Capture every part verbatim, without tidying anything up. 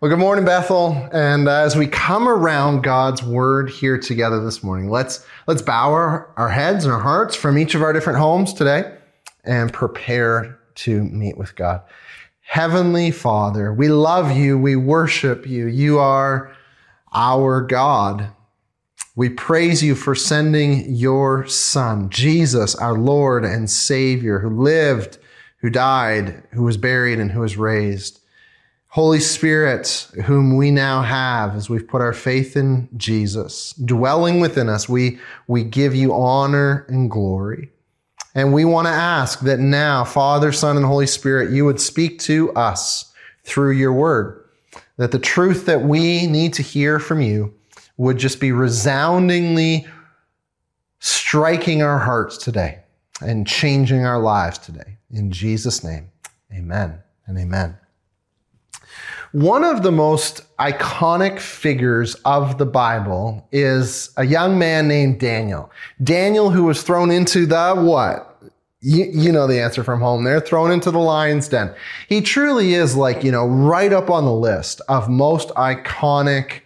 Well, good morning, Bethel. And uh, as we come around God's word here together this morning, let's let's bow our, our heads and our hearts from each of our different homes today and prepare to meet with God. Heavenly Father, we love you. We worship you. You are our God. We praise you for sending your Son, Jesus, our Lord and Savior, who lived, who died, who was buried, and who was raised. Holy Spirit, whom we now have as we've put our faith in Jesus, dwelling within us, we, we give you honor and glory. And we want to ask that now, Father, Son, and Holy Spirit, you would speak to us through your word, that the truth that we need to hear from you would just be resoundingly striking our hearts today and changing our lives today. In Jesus' name, amen and amen. One of the most iconic figures of the Bible is a young man named Daniel. Daniel, who was thrown into the what? You, you know the answer from home there, thrown into the lion's den. He truly is like, you know, right up on the list of most iconic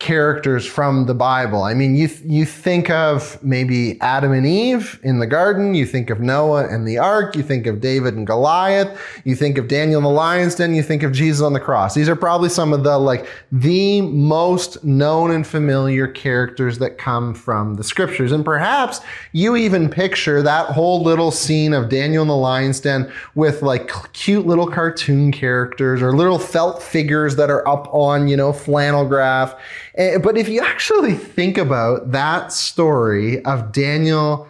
characters from the Bible. I mean, you, you think of maybe Adam and Eve in the garden. You think of Noah and the ark. You think of David and Goliath. You think of Daniel in the lion's den. You think of Jesus on the cross. These are probably some of the, like, the most known and familiar characters that come from the scriptures. And perhaps you even picture that whole little scene of Daniel in the lion's den with, like, cute little cartoon characters or little felt figures that are up on, you know, flannel graph. But if you actually think about that story of Daniel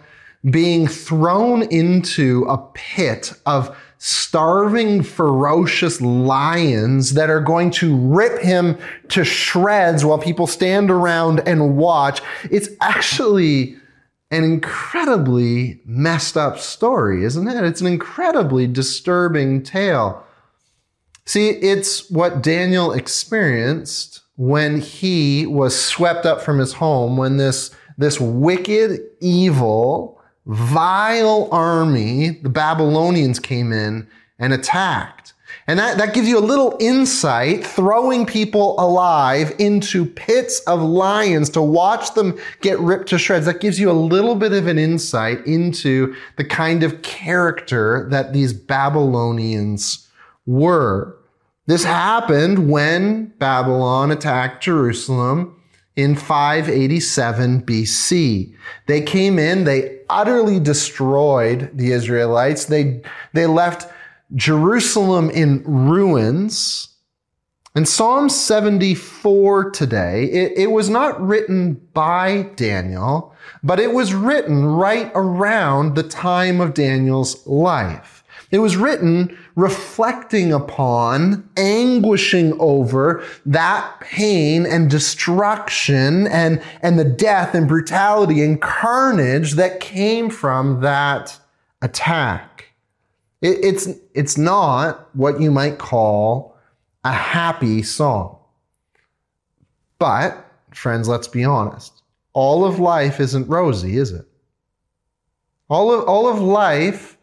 being thrown into a pit of starving, ferocious lions that are going to rip him to shreds while people stand around and watch, it's actually an incredibly messed up story, isn't it? It's an incredibly disturbing tale. See, it's what Daniel experienced when he was swept up from his home, when this, this wicked, evil, vile army, the Babylonians, came in and attacked. And that, that gives you a little insight, throwing people alive into pits of lions to watch them get ripped to shreds. That gives you a little bit of an insight into the kind of character that these Babylonians were. This happened when Babylon attacked Jerusalem in five eighty-seven B C. They came in, they utterly destroyed the Israelites. They, they left Jerusalem in ruins. And Psalm seventy-four today, it, it was not written by Daniel, but it was written right around the time of Daniel's life. It was written reflecting upon, anguishing over that pain and destruction and, and the death and brutality and carnage that came from that attack. It, it's, it's not what you might call a happy song. But, friends, let's be honest. All of life isn't rosy, is it? All of, all of life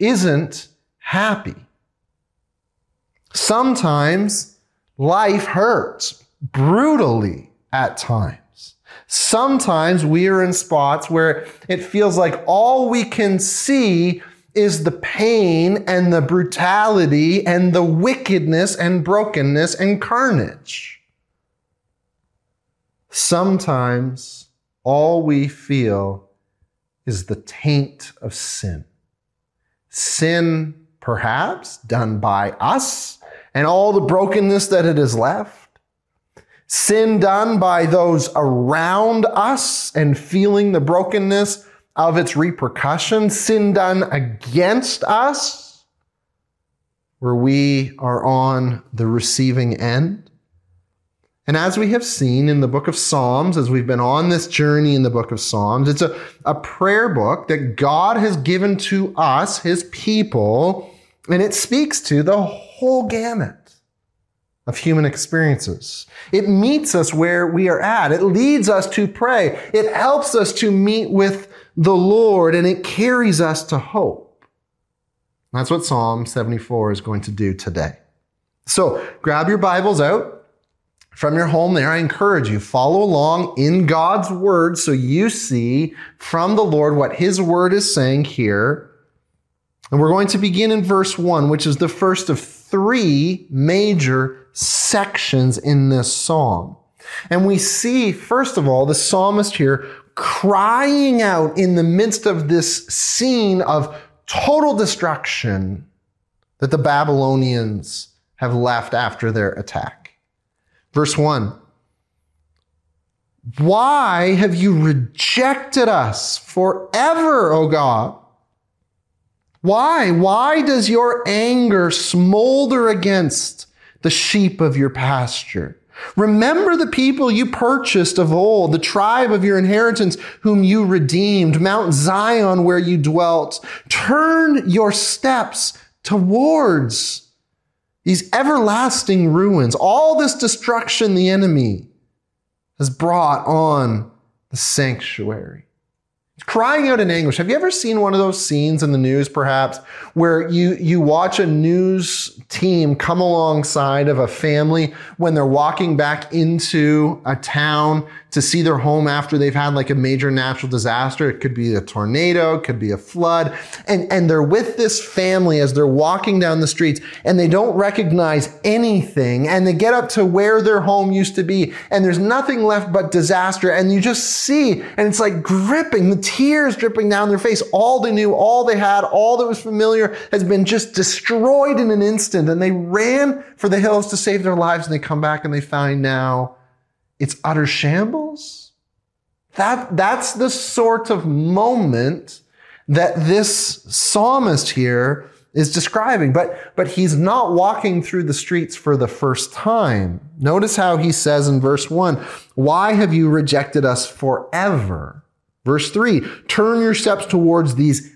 isn't happy. Sometimes life hurts brutally at times. Sometimes we are in spots where it feels like all we can see is the pain and the brutality and the wickedness and brokenness and carnage. Sometimes all we feel is the taint of sin. Sin, perhaps, done by us, and all the brokenness that it has left. Sin done by those around us and feeling the brokenness of its repercussions. Sin done against us, where we are on the receiving end. And as we have seen in the book of Psalms, as we've been on this journey in the book of Psalms, it's a, a prayer book that God has given to us, his people, and it speaks to the whole gamut of human experiences. It meets us where we are at. It leads us to pray. It helps us to meet with the Lord, and it carries us to hope. That's what Psalm seventy-four is going to do today. So grab your Bibles out. from your home there, I encourage you, follow along in God's word so you see from the Lord what his word is saying here. And we're going to begin in verse one, which is the first of three major sections in this psalm. And we see, first of all, the psalmist here crying out in the midst of this scene of total destruction that the Babylonians have left after their attack. Verse one, why have you rejected us forever, O God? Why? Why does your anger smolder against the sheep of your pasture? Remember the people you purchased of old, the tribe of your inheritance, whom you redeemed, Mount Zion where you dwelt. Turn your steps towards these everlasting ruins, all this destruction the enemy has brought on the sanctuary. He's crying out in anguish. Have you ever seen one of those scenes in the news, perhaps, where you, you watch a news team come alongside of a family when they're walking back into a town to see their home after they've had like a major natural disaster? It could be a tornado, it could be a flood. And, and they're with this family as they're walking down the streets and they don't recognize anything. And they get up to where their home used to be and there's nothing left but disaster. And you just see, and it's like gripping, the tears dripping down their face. All they knew, all they had, all that was familiar has been just destroyed in an instant. And they ran for the hills to save their lives. And they come back and they find now it's utter shambles. That, that's the sort of moment that this psalmist here is describing. But, but he's not walking through the streets for the first time. Notice how he says in verse one, why have you rejected us forever? Verse three, turn your steps towards these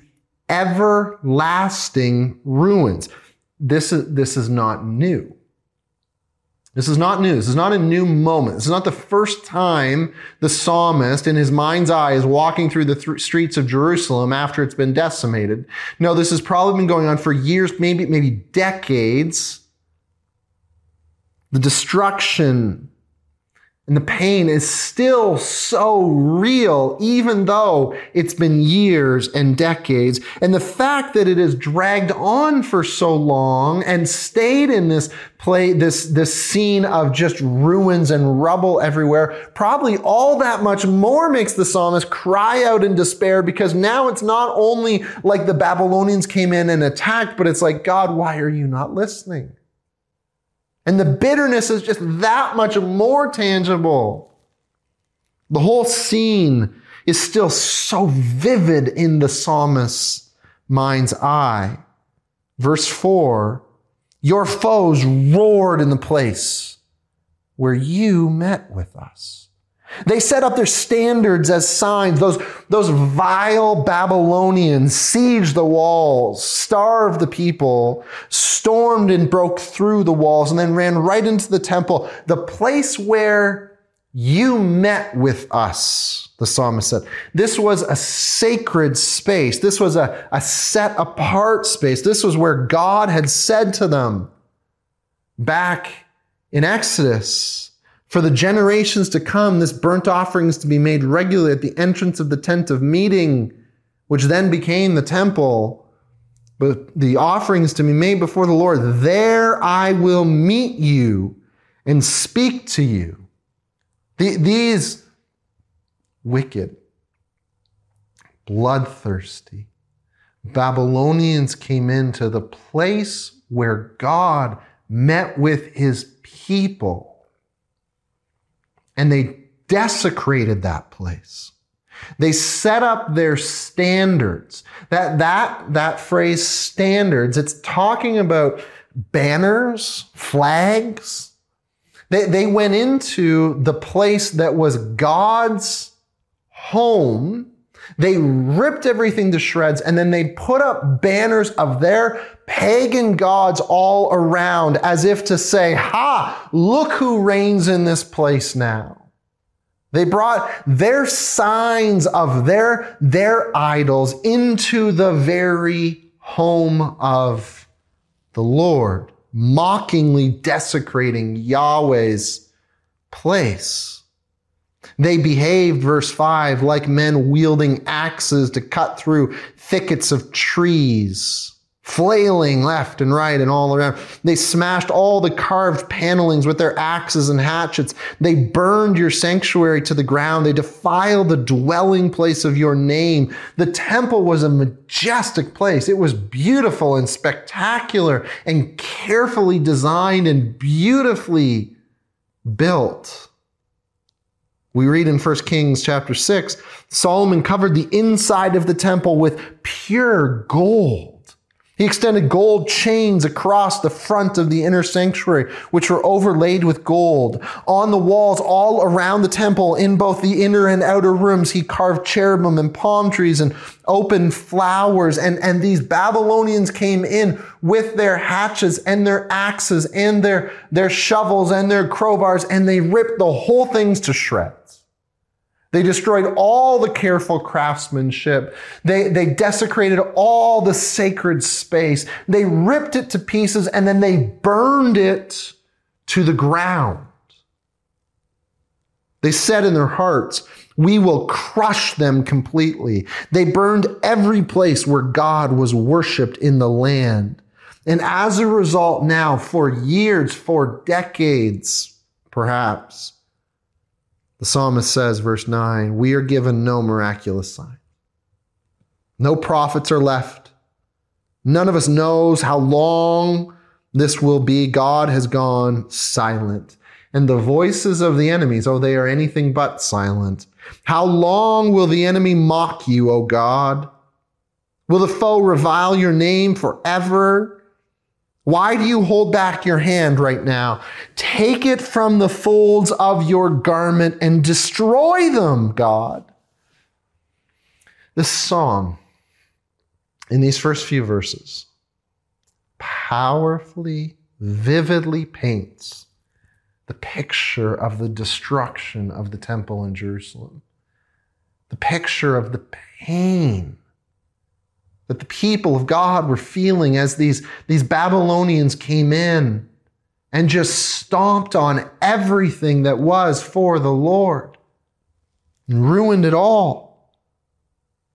everlasting ruins. This is, this is not new. This is not new. This is not a new moment. This is not the first time the psalmist in his mind's eye is walking through the th- streets of Jerusalem after it's been decimated. No, this has probably been going on for years, maybe, maybe decades. The destruction and the pain is still so real, even though it's been years and decades. And the fact that it has dragged on for so long and stayed in this play, this, this scene of just ruins and rubble everywhere, probably all that much more makes the psalmist cry out in despair, because now it's not only like the Babylonians came in and attacked, but it's like, God, why are you not listening? And the bitterness is just that much more tangible. The whole scene is still so vivid in the psalmist's mind's eye. Verse four, your foes roared in the place where you met with us. They set up their standards as signs. Those, those vile Babylonians sieged the walls, starved the people, stormed and broke through the walls, and then ran right into the temple, the place where you met with us, the psalmist said. This was a sacred space. This was a, a set apart space. This was where God had said to them back in Exodus, for the generations to come, this burnt offering is to be made regularly at the entrance of the tent of meeting, which then became the temple. But the offering is to be made before the Lord. There I will meet you and speak to you. The, these wicked, bloodthirsty Babylonians came into the place where God met with his people. And they desecrated that place. They set up their standards. That, that, that phrase, standards, it's talking about banners, flags. They, they went into the place that was God's home. They ripped everything to shreds, and then they put up banners of their pagan gods all around, as if to say, ha, look who reigns in this place now. They brought their signs of their, their idols into the very home of the Lord, mockingly desecrating Yahweh's place. They behaved, verse five, like men wielding axes to cut through thickets of trees, flailing left and right and all around. They smashed all the carved panelings with their axes and hatchets. They burned your sanctuary to the ground. They defiled the dwelling place of your name. The temple was a majestic place. It was beautiful and spectacular and carefully designed and beautifully built. We read in First Kings chapter six, Solomon covered the inside of the temple with pure gold. He extended gold chains across the front of the inner sanctuary, which were overlaid with gold. On the walls all around the temple, in both the inner and outer rooms, he carved cherubim and palm trees and open flowers. And, and these Babylonians came in with their hatchets and their axes and their, their shovels and their crowbars, and they ripped the whole things to shreds. They destroyed all the careful craftsmanship. They, they desecrated all the sacred space. They ripped it to pieces and then they burned it to the ground. They said in their hearts, "We will crush them completely." They burned every place where God was worshipped in the land. And as a result now, for years, for decades, perhaps, the psalmist says, verse nine, we are given no miraculous sign. No prophets are left. None of us knows how long this will be. God has gone silent. And the voices of the enemies, oh, they are anything but silent. How long will the enemy mock you, O God? Will the foe revile your name forever? Why do you hold back your hand right now? Take it from the folds of your garment and destroy them, God. This psalm, in these first few verses, powerfully, vividly paints the picture of the destruction of the temple in Jerusalem, the picture of the pain that the people of God were feeling as these, these Babylonians came in and just stomped on everything that was for the Lord and ruined it all.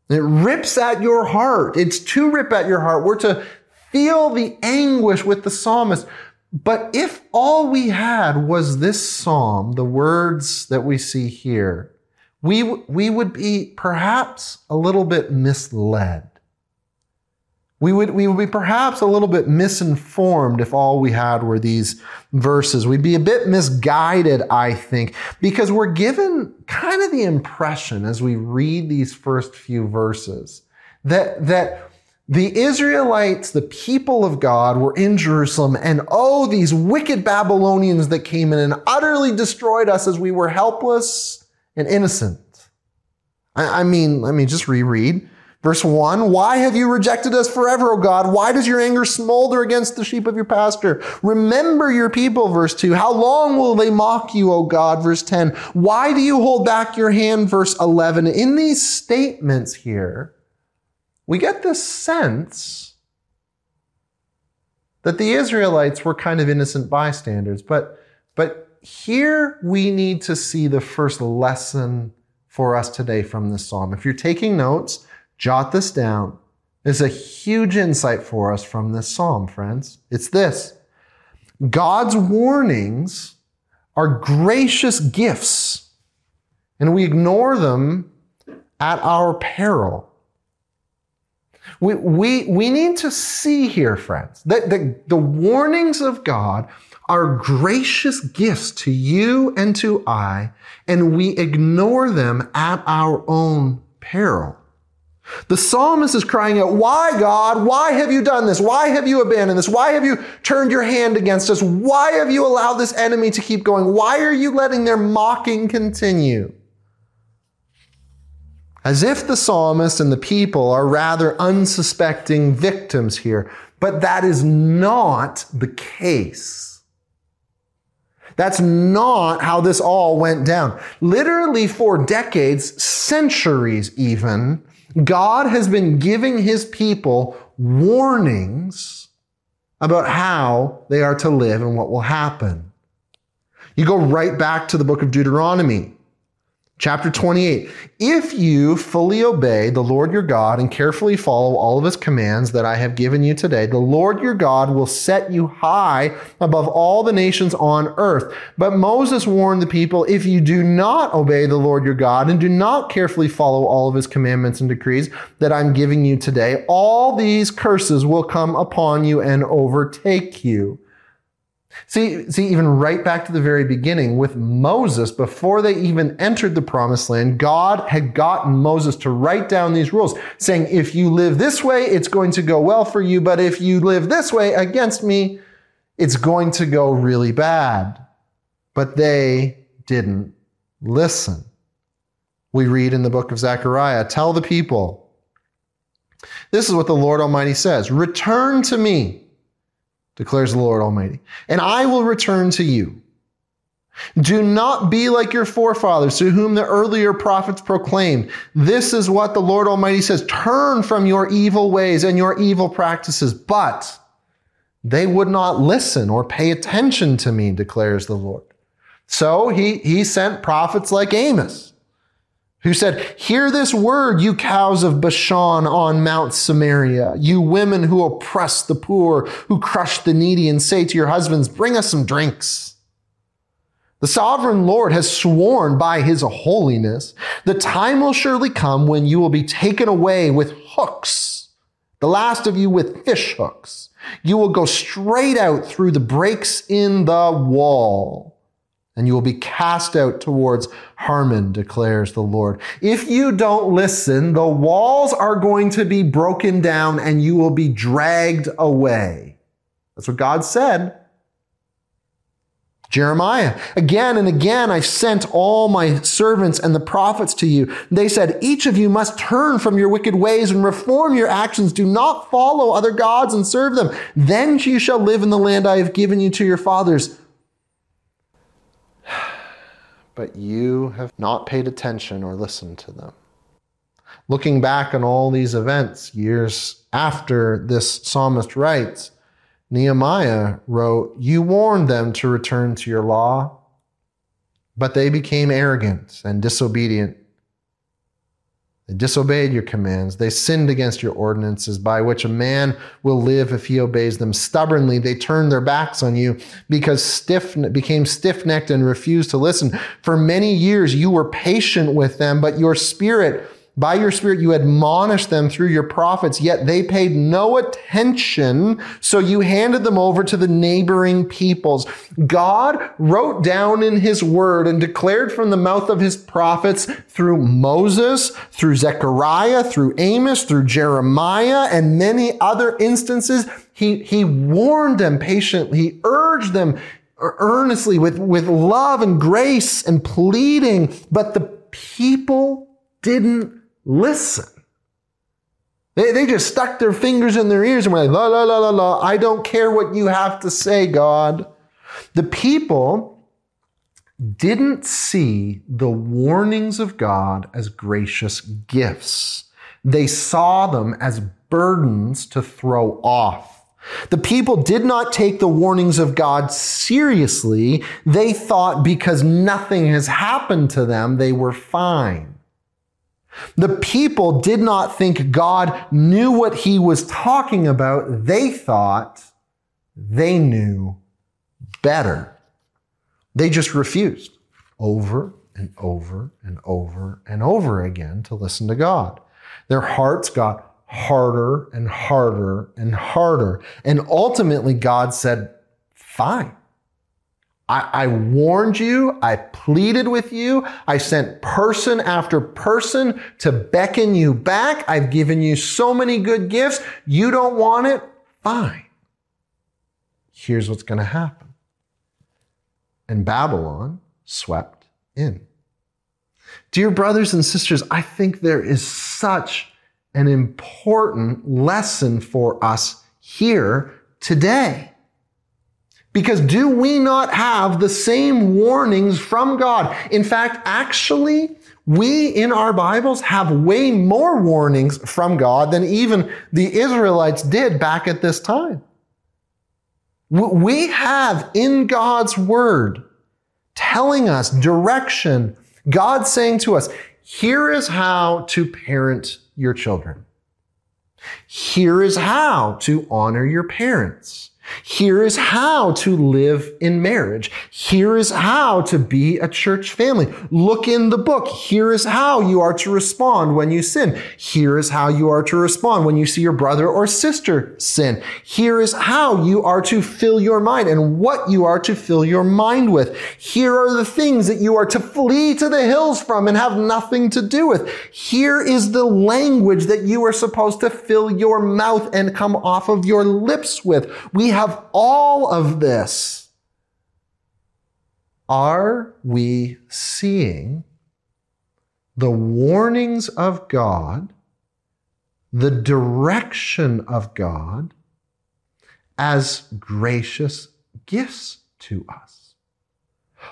It rips at your heart. It's to rip at your heart. We're to feel the anguish with the psalmist. But if all we had was this psalm, the words that we see here, we, we would be perhaps a little bit misled. We would, we would be perhaps a little bit misinformed if all we had were these verses. We'd be a bit misguided, I think, because we're given kind of the impression as we read these first few verses that, that the Israelites, the people of God, were in Jerusalem, and oh, these wicked Babylonians that came in and utterly destroyed us as we were helpless and innocent. I, I mean, I mean, just reread. Verse one, why have you rejected us forever, O God? Why does your anger smolder against the sheep of your pasture? Remember your people, verse two. How long will they mock you, O God? Verse ten, why do you hold back your hand? Verse eleven, in these statements here, we get this sense that the Israelites were kind of innocent bystanders. But, but here we need to see the first lesson for us today from this psalm. If you're taking notes, jot this down. There's a huge insight for us from this psalm, friends. It's this. God's warnings are gracious gifts, and we ignore them at our peril. We, we, we need to see here, friends, that the, the warnings of God are gracious gifts to you and to I, and we ignore them at our own peril. The psalmist is crying out, why, God? Why have you done this? Why have you abandoned this? Why have you turned your hand against us? Why have you allowed this enemy to keep going? Why are you letting their mocking continue? As if the psalmist and the people are rather unsuspecting victims here, but that is not the case. That's not how this all went down. Literally for decades, centuries even, God has been giving his people warnings about how they are to live and what will happen. You go right back to the book of Deuteronomy, chapter twenty-eight. If you fully obey the Lord your God and carefully follow all of his commands that I have given you today, the Lord your God will set you high above all the nations on earth. But Moses warned the people, if you do not obey the Lord your God and do not carefully follow all of his commandments and decrees that I'm giving you today, all these curses will come upon you and overtake you. See, see, even right back to the very beginning with Moses, before they even entered the promised land, God had gotten Moses to write down these rules, saying, if you live this way, it's going to go well for you. But if you live this way against me, it's going to go really bad. But they didn't listen. We read in the book of Zechariah, tell the people, this is what the Lord Almighty says, return to me, declares the Lord Almighty, and I will return to you. Do not be like your forefathers, to whom the earlier prophets proclaimed. This is what the Lord Almighty says, turn from your evil ways and your evil practices. But they would not listen or pay attention to me, declares the Lord. So he, he sent prophets like Amos, who said, hear this word, you cows of Bashan on Mount Samaria, you women who oppress the poor, who crush the needy, and say to your husbands, bring us some drinks. The sovereign Lord has sworn by his holiness, the time will surely come when you will be taken away with hooks, the last of you with fish hooks. You will go straight out through the breaks in the wall, and you will be cast out towards Harmon, declares the Lord. If you don't listen, the walls are going to be broken down and you will be dragged away. That's what God said. Jeremiah, again and again, I've sent all my servants and the prophets to you. They said, each of you must turn from your wicked ways and reform your actions. Do not follow other gods and serve them. Then you shall live in the land I have given you to your fathers. But you have not paid attention or listened to them. Looking back on all these events years after this psalmist writes, Nehemiah wrote, you warned them to return to your law, but they became arrogant and disobedient. They disobeyed your commands. They sinned against your ordinances by which a man will live if he obeys them. Stubbornly, they turned their backs on you because stiff, became stiff-necked and refused to listen. For many years, you were patient with them, but your spirit, by your spirit, you admonished them through your prophets, yet they paid no attention, so you handed them over to the neighboring peoples. God wrote down in his word and declared from the mouth of his prophets through Moses, through Zechariah, through Amos, through Jeremiah, and many other instances. He, he warned them patiently. He urged them earnestly with, with love and grace and pleading, but the people didn't listen. They, they just stuck their fingers in their ears and were like, la, la, la, la, la. I don't care what you have to say, God. The people didn't see the warnings of God as gracious gifts. They saw them as burdens to throw off. The people did not take the warnings of God seriously. They thought because nothing has happened to them, they were fine. The people did not think God knew what he was talking about. They thought they knew better. They just refused over and over and over and over again to listen to God. Their hearts got harder and harder and harder. And ultimately, God said, fine. I, I warned you, I pleaded with you, I sent person after person to beckon you back. I've given you so many good gifts. You don't want it? Fine. Here's what's going to happen. And Babylon swept in. Dear brothers and sisters, I think there is such an important lesson for us here today. Because do we not have the same warnings from God? In fact, actually, we in our Bibles have way more warnings from God than even the Israelites did back at this time. We have in God's word telling us direction. God saying to us, here is how to parent your children. Here is how to honor your parents. Here is how to live in marriage. Here is how to be a church family. Look in the book. Here is how you are to respond when you sin. Here is how you are to respond when you see your brother or sister sin. Here is how you are to fill your mind and what you are to fill your mind with. Here are the things that you are to flee to the hills from and have nothing to do with. Here is the language that you are supposed to fill your mouth and come off of your lips with. We have all of this. Are we seeing the warnings of God, the direction of God, as gracious gifts to us?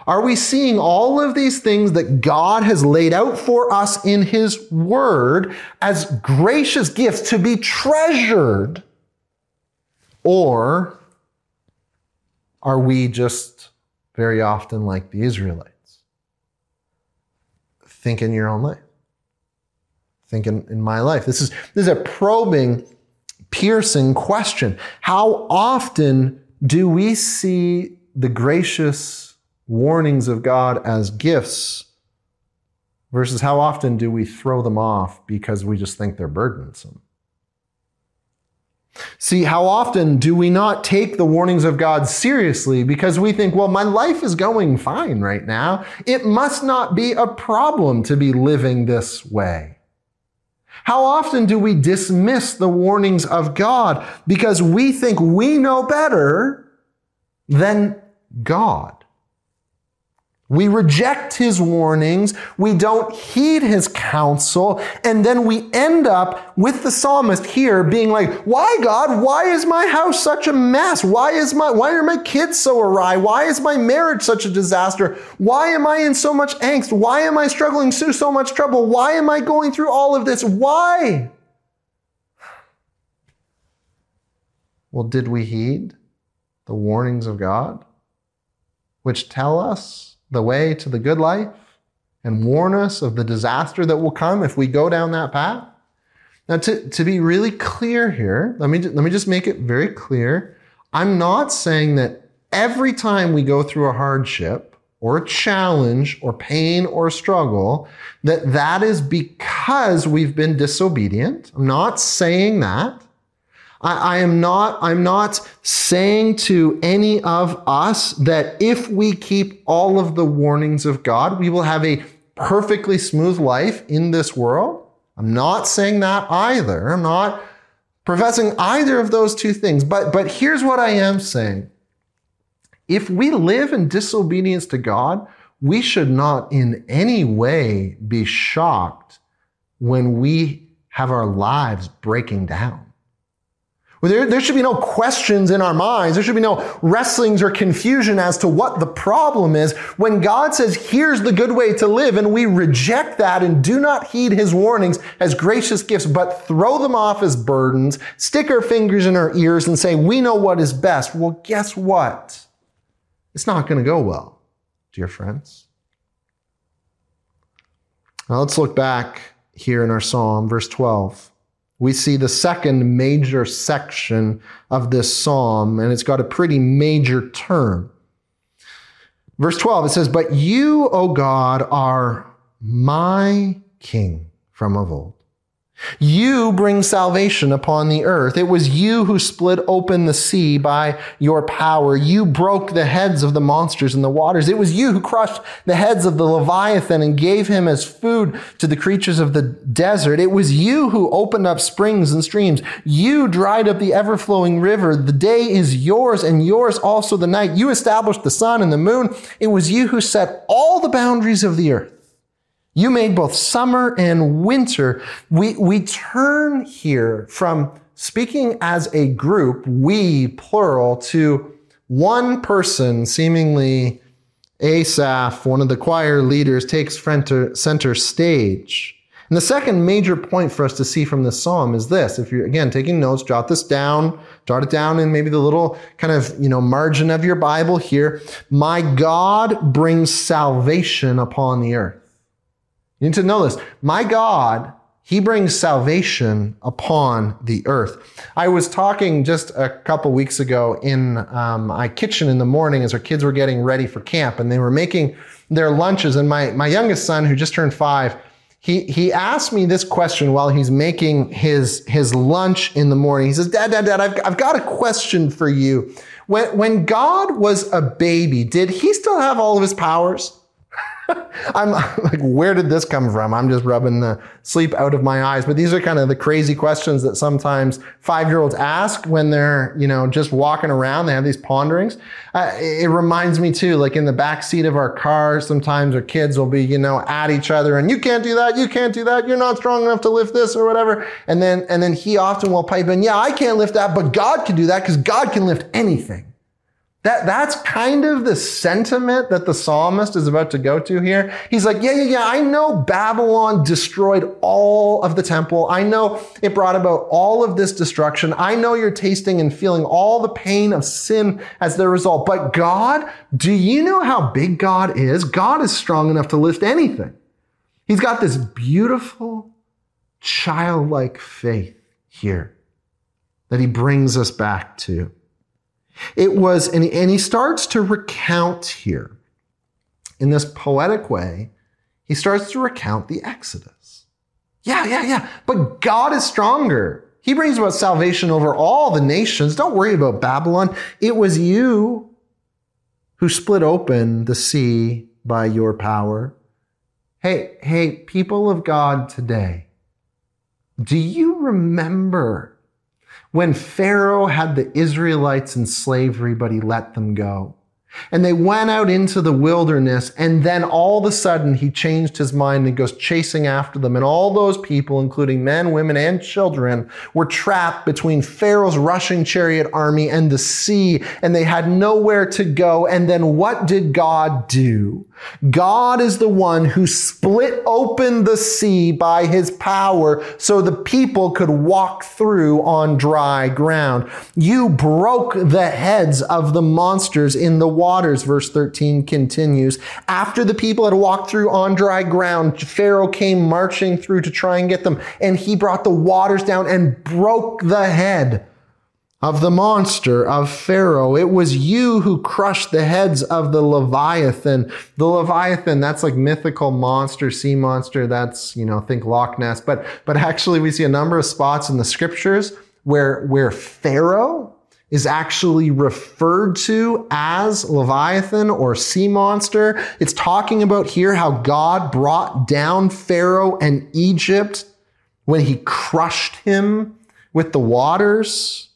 Are we seeing all of these things that God has laid out for us in His Word as gracious gifts to be treasured? Or are we just very often like the Israelites? Think in your own life. Think in, in my life. This is, this is a probing, piercing question. How often do we see the gracious warnings of God as gifts versus how often do we throw them off because we just think they're burdensome? See, how often do we not take the warnings of God seriously because we think, well, my life is going fine right now. It must not be a problem to be living this way. How often do we dismiss the warnings of God because we think we know better than God? We reject His warnings, we don't heed His counsel, and then we end up with the psalmist here being like, why, God? Why is my house such a mess? Why is my, why are my kids so awry? Why is my marriage such a disaster? Why am I in so much angst? Why am I struggling through so much trouble? Why am I going through all of this? Why? Well, did we heed the warnings of God, which tell us the way to the good life and warn us of the disaster that will come if we go down that path? Now, to, to be really clear here, let me, let me just make it very clear. I'm not saying that every time we go through a hardship or a challenge or pain or struggle, that that is because we've been disobedient. I'm not saying that. I am not, I'm not saying to any of us that if we keep all of the warnings of God, we will have a perfectly smooth life in this world. I'm not saying that either. I'm not professing either of those two things. But, but here's what I am saying. If we live in disobedience to God, we should not in any way be shocked when we have our lives breaking down. There, there should be no questions in our minds. There should be no wrestlings or confusion as to what the problem is. When God says, here's the good way to live, and we reject that and do not heed His warnings as gracious gifts, but throw them off as burdens, stick our fingers in our ears and say, we know what is best. Well, guess what? It's not going to go well, dear friends. Now let's look back here in our Psalm, verse twelve. We see the second major section of this psalm, and it's got a pretty major turn. Verse twelve, it says, "But you, O God, are my King from of old. You bring salvation upon the earth. It was you who split open the sea by your power. You broke the heads of the monsters in the waters. It was you who crushed the heads of the Leviathan and gave him as food to the creatures of the desert. It was you who opened up springs and streams. You dried up the ever-flowing river. The day is yours and yours also the night. You established the sun and the moon. It was you who set all the boundaries of the earth. You made both summer and winter." We, we turn here from speaking as a group, we, plural, to one person, seemingly Asaph, one of the choir leaders, takes center stage. And the second major point for us to see from this psalm is this. If you're, again, taking notes, jot this down, jot it down in maybe the little kind of, you know, margin of your Bible here. My God brings salvation upon the earth. You need to know this. My God, He brings salvation upon the earth. I was talking just a couple weeks ago in um, my kitchen in the morning as our kids were getting ready for camp, and they were making their lunches. And my, my youngest son, who just turned five, he, he asked me this question while he's making his, his lunch in the morning. He says, Dad, Dad, Dad, I've, I've got a question for you. When, when God was a baby, did He still have all of His powers? I'm like, where did this come from? I'm just rubbing the sleep out of my eyes. But these are kind of the crazy questions that sometimes five-year-olds ask when they're, you know, just walking around. They have these ponderings. Uh, it reminds me too, like in the backseat of our car, sometimes our kids will be, you know, at each other and you can't do that. You can't do that. You're not strong enough to lift this or whatever. And then, and then he often will pipe in, yeah, I can't lift that, but God can do that because God can lift anything. That, that's kind of the sentiment that the psalmist is about to go to here. He's like, yeah, yeah, yeah, I know Babylon destroyed all of the temple. I know it brought about all of this destruction. I know you're tasting and feeling all the pain of sin as the result. But God, do you know how big God is? God is strong enough to lift anything. He's got this beautiful childlike faith here that He brings us back to. It was, and he starts to recount here in this poetic way. He starts to recount the Exodus. Yeah, yeah, yeah. But God is stronger. He brings about salvation over all the nations. Don't worry about Babylon. It was you who split open the sea by your power. Hey, hey, people of God today, do you remember when Pharaoh had the Israelites in slavery, but he let them go? And they went out into the wilderness, and then all of a sudden he changed his mind and goes chasing after them. And all those people, including men, women, and children, were trapped between Pharaoh's rushing chariot army and the sea, and they had nowhere to go. And then what did God do? God is the one who split open the sea by His power so the people could walk through on dry ground. You broke the heads of the monsters in the water. Waters, verse thirteen continues. After the people had walked through on dry ground, Pharaoh came marching through to try and get them, and he brought the waters down and broke the head of the monster of Pharaoh. It was you who crushed the heads of the Leviathan. The Leviathan, that's like mythical monster, sea monster. That's, you know, think Loch Ness. But, but actually we see a number of spots in the scriptures where, where Pharaoh is actually referred to as Leviathan or sea monster. It's talking about here how God brought down Pharaoh and Egypt when He crushed him with the waters.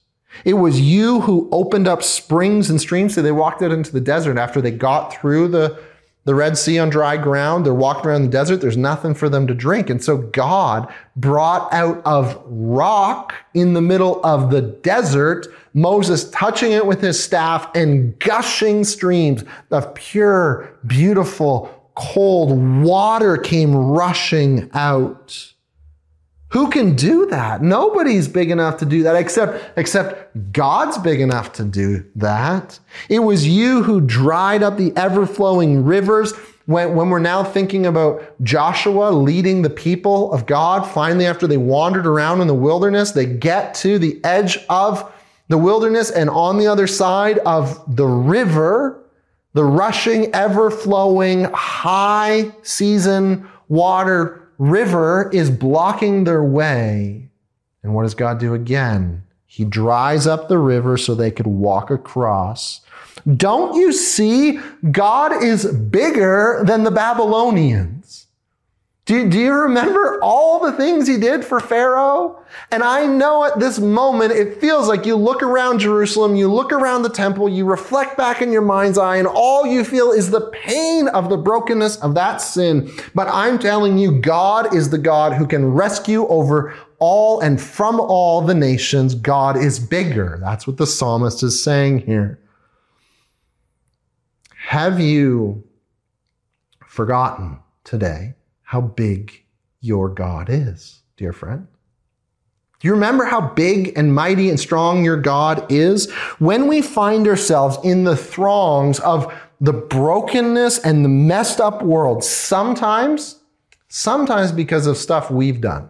It was you who opened up springs and streams. So they walked out into the desert after they got through the, the Red Sea on dry ground. They're walking around the desert. There's nothing for them to drink. And so God brought out of rock in the middle of the desert, Moses touching it with his staff and gushing streams of pure, beautiful, cold water came rushing out. Who can do that? Nobody's big enough to do that except, except God's big enough to do that. It was you who dried up the ever-flowing rivers. When, when we're now thinking about Joshua leading the people of God, finally after they wandered around in the wilderness, they get to the edge of the wilderness, and on the other side of the river, the rushing, ever-flowing, high season water river is blocking their way. And what does God do again? He dries up the river so they could walk across. Don't you see? God is bigger than the Babylonians. Do, do you remember all the things He did for Pharaoh? And I know at this moment, it feels like you look around Jerusalem, you look around the temple, you reflect back in your mind's eye, and all you feel is the pain of the brokenness of that sin. But I'm telling you, God is the God who can rescue over all and from all the nations. God is bigger. That's what the psalmist is saying here. Have you forgotten today how big your God is, dear friend. Do you remember how big and mighty and strong your God is? When we find ourselves in the throngs of the brokenness and the messed up world, sometimes, sometimes because of stuff we've done.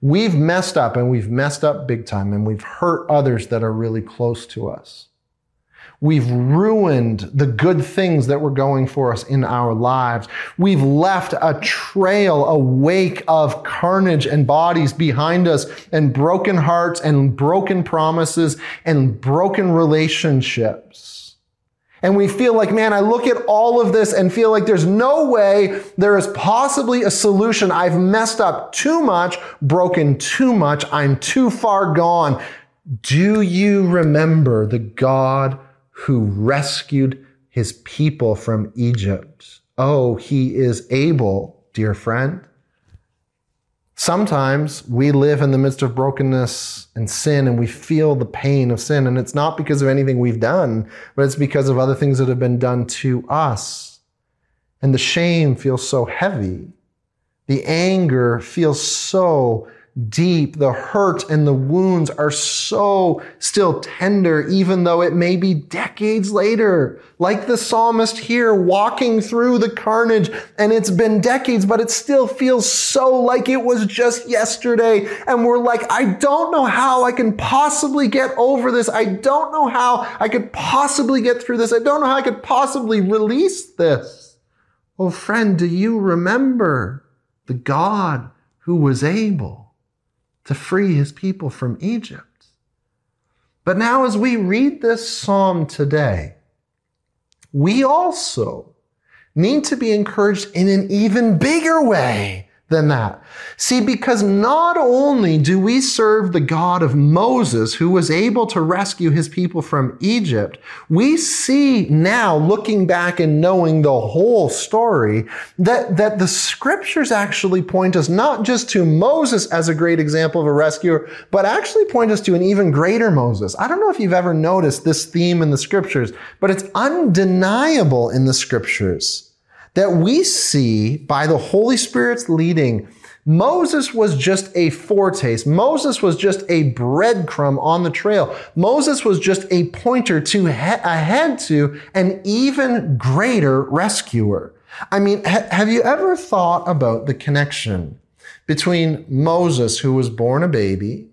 We've messed up, and we've messed up big time, and we've hurt others that are really close to us. We've ruined the good things that were going for us in our lives. We've left a trail, a wake of carnage and bodies behind us, and broken hearts and broken promises and broken relationships. And we feel like, man, I look at all of this and feel like there's no way there is possibly a solution. I've messed up too much, broken too much. I'm too far gone. Do you remember the God who rescued his people from Egypt? Oh, he is able, dear friend. Sometimes we live in the midst of brokenness and sin, and we feel the pain of sin, and it's not because of anything we've done, but it's because of other things that have been done to us. And the shame feels so heavy. The anger feels so deep. The hurt and the wounds are so still tender, even though it may be decades later. Like the psalmist here, walking through the carnage, and it's been decades, but it still feels so like it was just yesterday. And we're like, I don't know how I can possibly get over this. I don't know how I could possibly get through this. I don't know how I could possibly release this. Oh, friend, do you remember the God who was able to free his people from Egypt? But now, as we read this psalm today, we also need to be encouraged in an even bigger way than that. See, because not only do we serve the God of Moses, who was able to rescue his people from Egypt, we see now, looking back and knowing the whole story, that, that the scriptures actually point us not just to Moses as a great example of a rescuer, but actually point us to an even greater Moses. I don't know if you've ever noticed this theme in the scriptures, but it's undeniable in the scriptures that we see, by the Holy Spirit's leading, Moses was just a foretaste. Moses was just a breadcrumb on the trail. Moses was just a pointer to ahead to an even greater rescuer. I mean, ha- have you ever thought about the connection between Moses, who was born a baby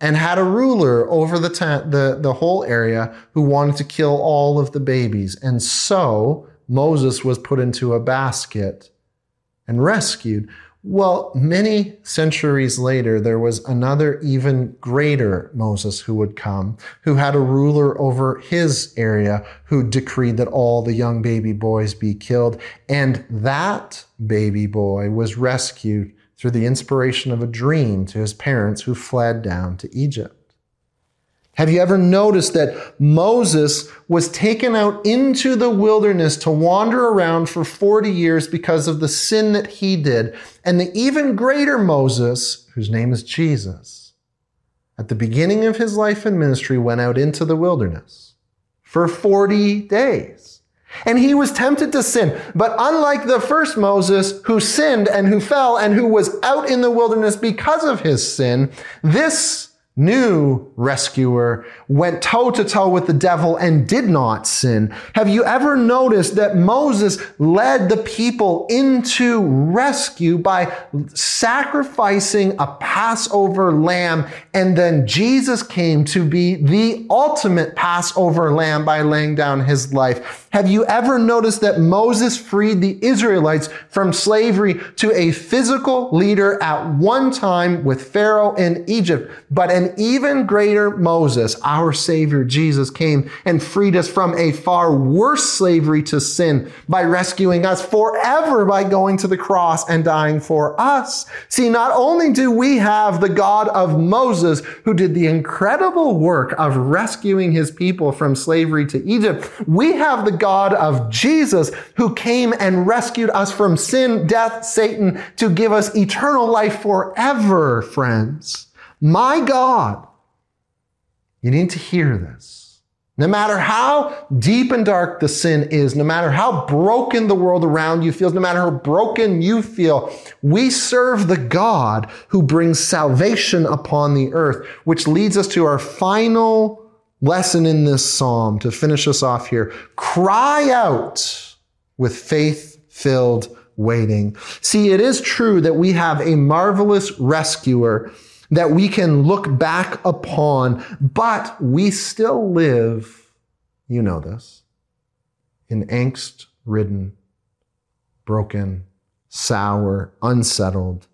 and had a ruler over the, ta- the, the whole area, who wanted to kill all of the babies? And so Moses was put into a basket and rescued. Well, many centuries later, there was another even greater Moses who would come, who had a ruler over his area, who decreed that all the young baby boys be killed. And that baby boy was rescued through the inspiration of a dream to his parents, who fled down to Egypt. Have you ever noticed that Moses was taken out into the wilderness to wander around for forty years because of the sin that he did? And the even greater Moses, whose name is Jesus, at the beginning of his life and ministry, went out into the wilderness for forty days. And he was tempted to sin. But unlike the first Moses, who sinned and who fell and who was out in the wilderness because of his sin, this new rescuer went toe-to-toe with the devil and did not sin. Have you ever noticed that Moses led the people into rescue by sacrificing a Passover lamb, and then Jesus came to be the ultimate Passover lamb by laying down his life? Have you ever noticed that Moses freed the Israelites from slavery to a physical leader at one time with Pharaoh in Egypt, but an An even greater Moses, our Savior Jesus, came and freed us from a far worse slavery to sin by rescuing us forever by going to the cross and dying for us? See, not only do we have the God of Moses, who did the incredible work of rescuing his people from slavery to Egypt, we have the God of Jesus, who came and rescued us from sin, death, Satan, to give us eternal life forever, friends. My God, you need to hear this, No matter how deep and dark the sin is, no matter how broken the world around you feels, no matter how broken you feel, we serve the God who brings salvation upon the earth, which leads us to our final lesson in this psalm to finish us off here. Cry out with faith-filled waiting. See, it is true that we have a marvelous rescuer that we can look back upon, but we still live, you know this, in angst-ridden, broken, sour, unsettled,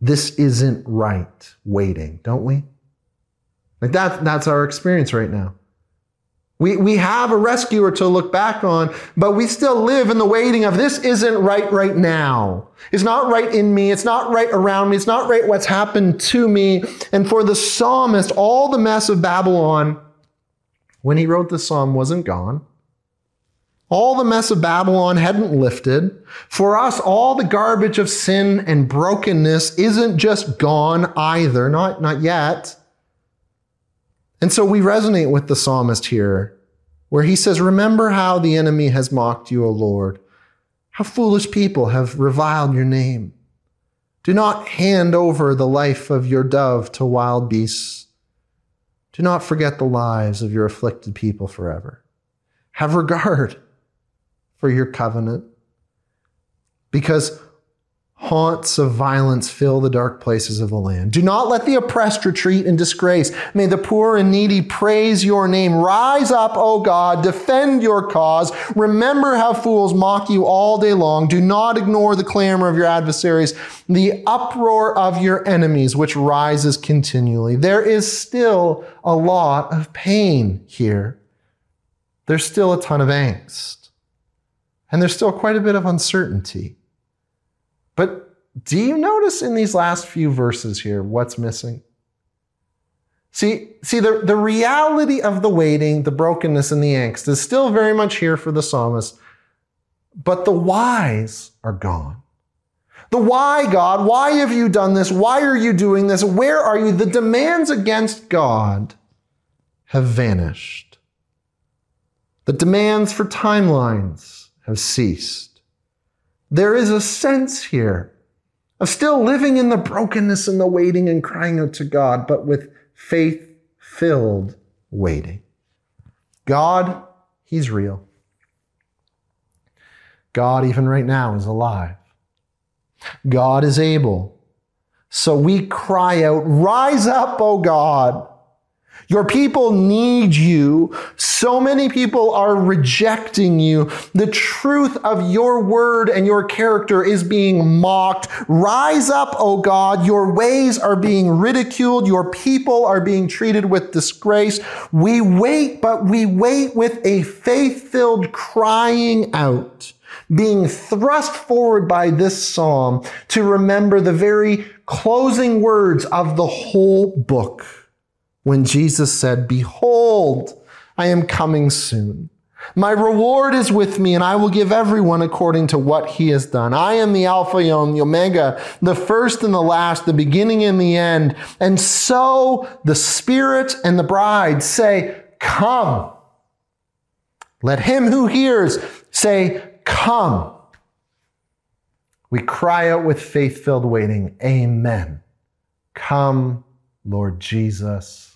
this isn't right waiting, don't we? Like that, that's our experience right now. We, we have a rescuer to look back on, but we still live in the waiting of this isn't right right now. It's not right in me. It's not right around me. It's not right what's happened to me. And for the psalmist, all the mess of Babylon, when he wrote the psalm, wasn't gone. All the mess of Babylon hadn't lifted. For us, all the garbage of sin and brokenness isn't just gone either. Not, not yet. And so we resonate with the psalmist here, where he says, remember how the enemy has mocked you, O Lord, how foolish people have reviled your name. Do not hand over the life of your dove to wild beasts. Do not forget the lives of your afflicted people forever. Have regard for your covenant, because haunts of violence fill the dark places of the land. Do not let the oppressed retreat in disgrace. May the poor and needy praise your name. Rise up, O God, defend your cause. Remember how fools mock you all day long. Do not ignore the clamor of your adversaries, the uproar of your enemies, which rises continually. There is still a lot of pain here. There's still a ton of angst. And there's still quite a bit of uncertainty. But do you notice in these last few verses here what's missing? See, see the, the reality of the waiting, the brokenness, and the angst is still very much here for the psalmist, but the whys are gone. The why, God, why have you done this? Why are you doing this? Where are you? The demands against God have vanished. The demands for timelines have ceased. There is a sense here of still living in the brokenness and the waiting and crying out to God, but with faith-filled waiting. God, He's real. God, even right now, is alive. God is able. So we cry out, rise up, O God. Your people need you. So many people are rejecting you. The truth of your word and your character is being mocked. Rise up, O God. Your ways are being ridiculed. Your people are being treated with disgrace. We wait, but we wait with a faith-filled crying out, being thrust forward by this psalm to remember the very closing words of the whole book. When Jesus said, behold, I am coming soon. My reward is with me, and I will give everyone according to what he has done. I am the Alpha and the Omega, the first and the last, the beginning and the end. And so the Spirit and the bride say, come. Let him who hears say, come. We cry out with faith-filled waiting, amen. Come, Lord Jesus.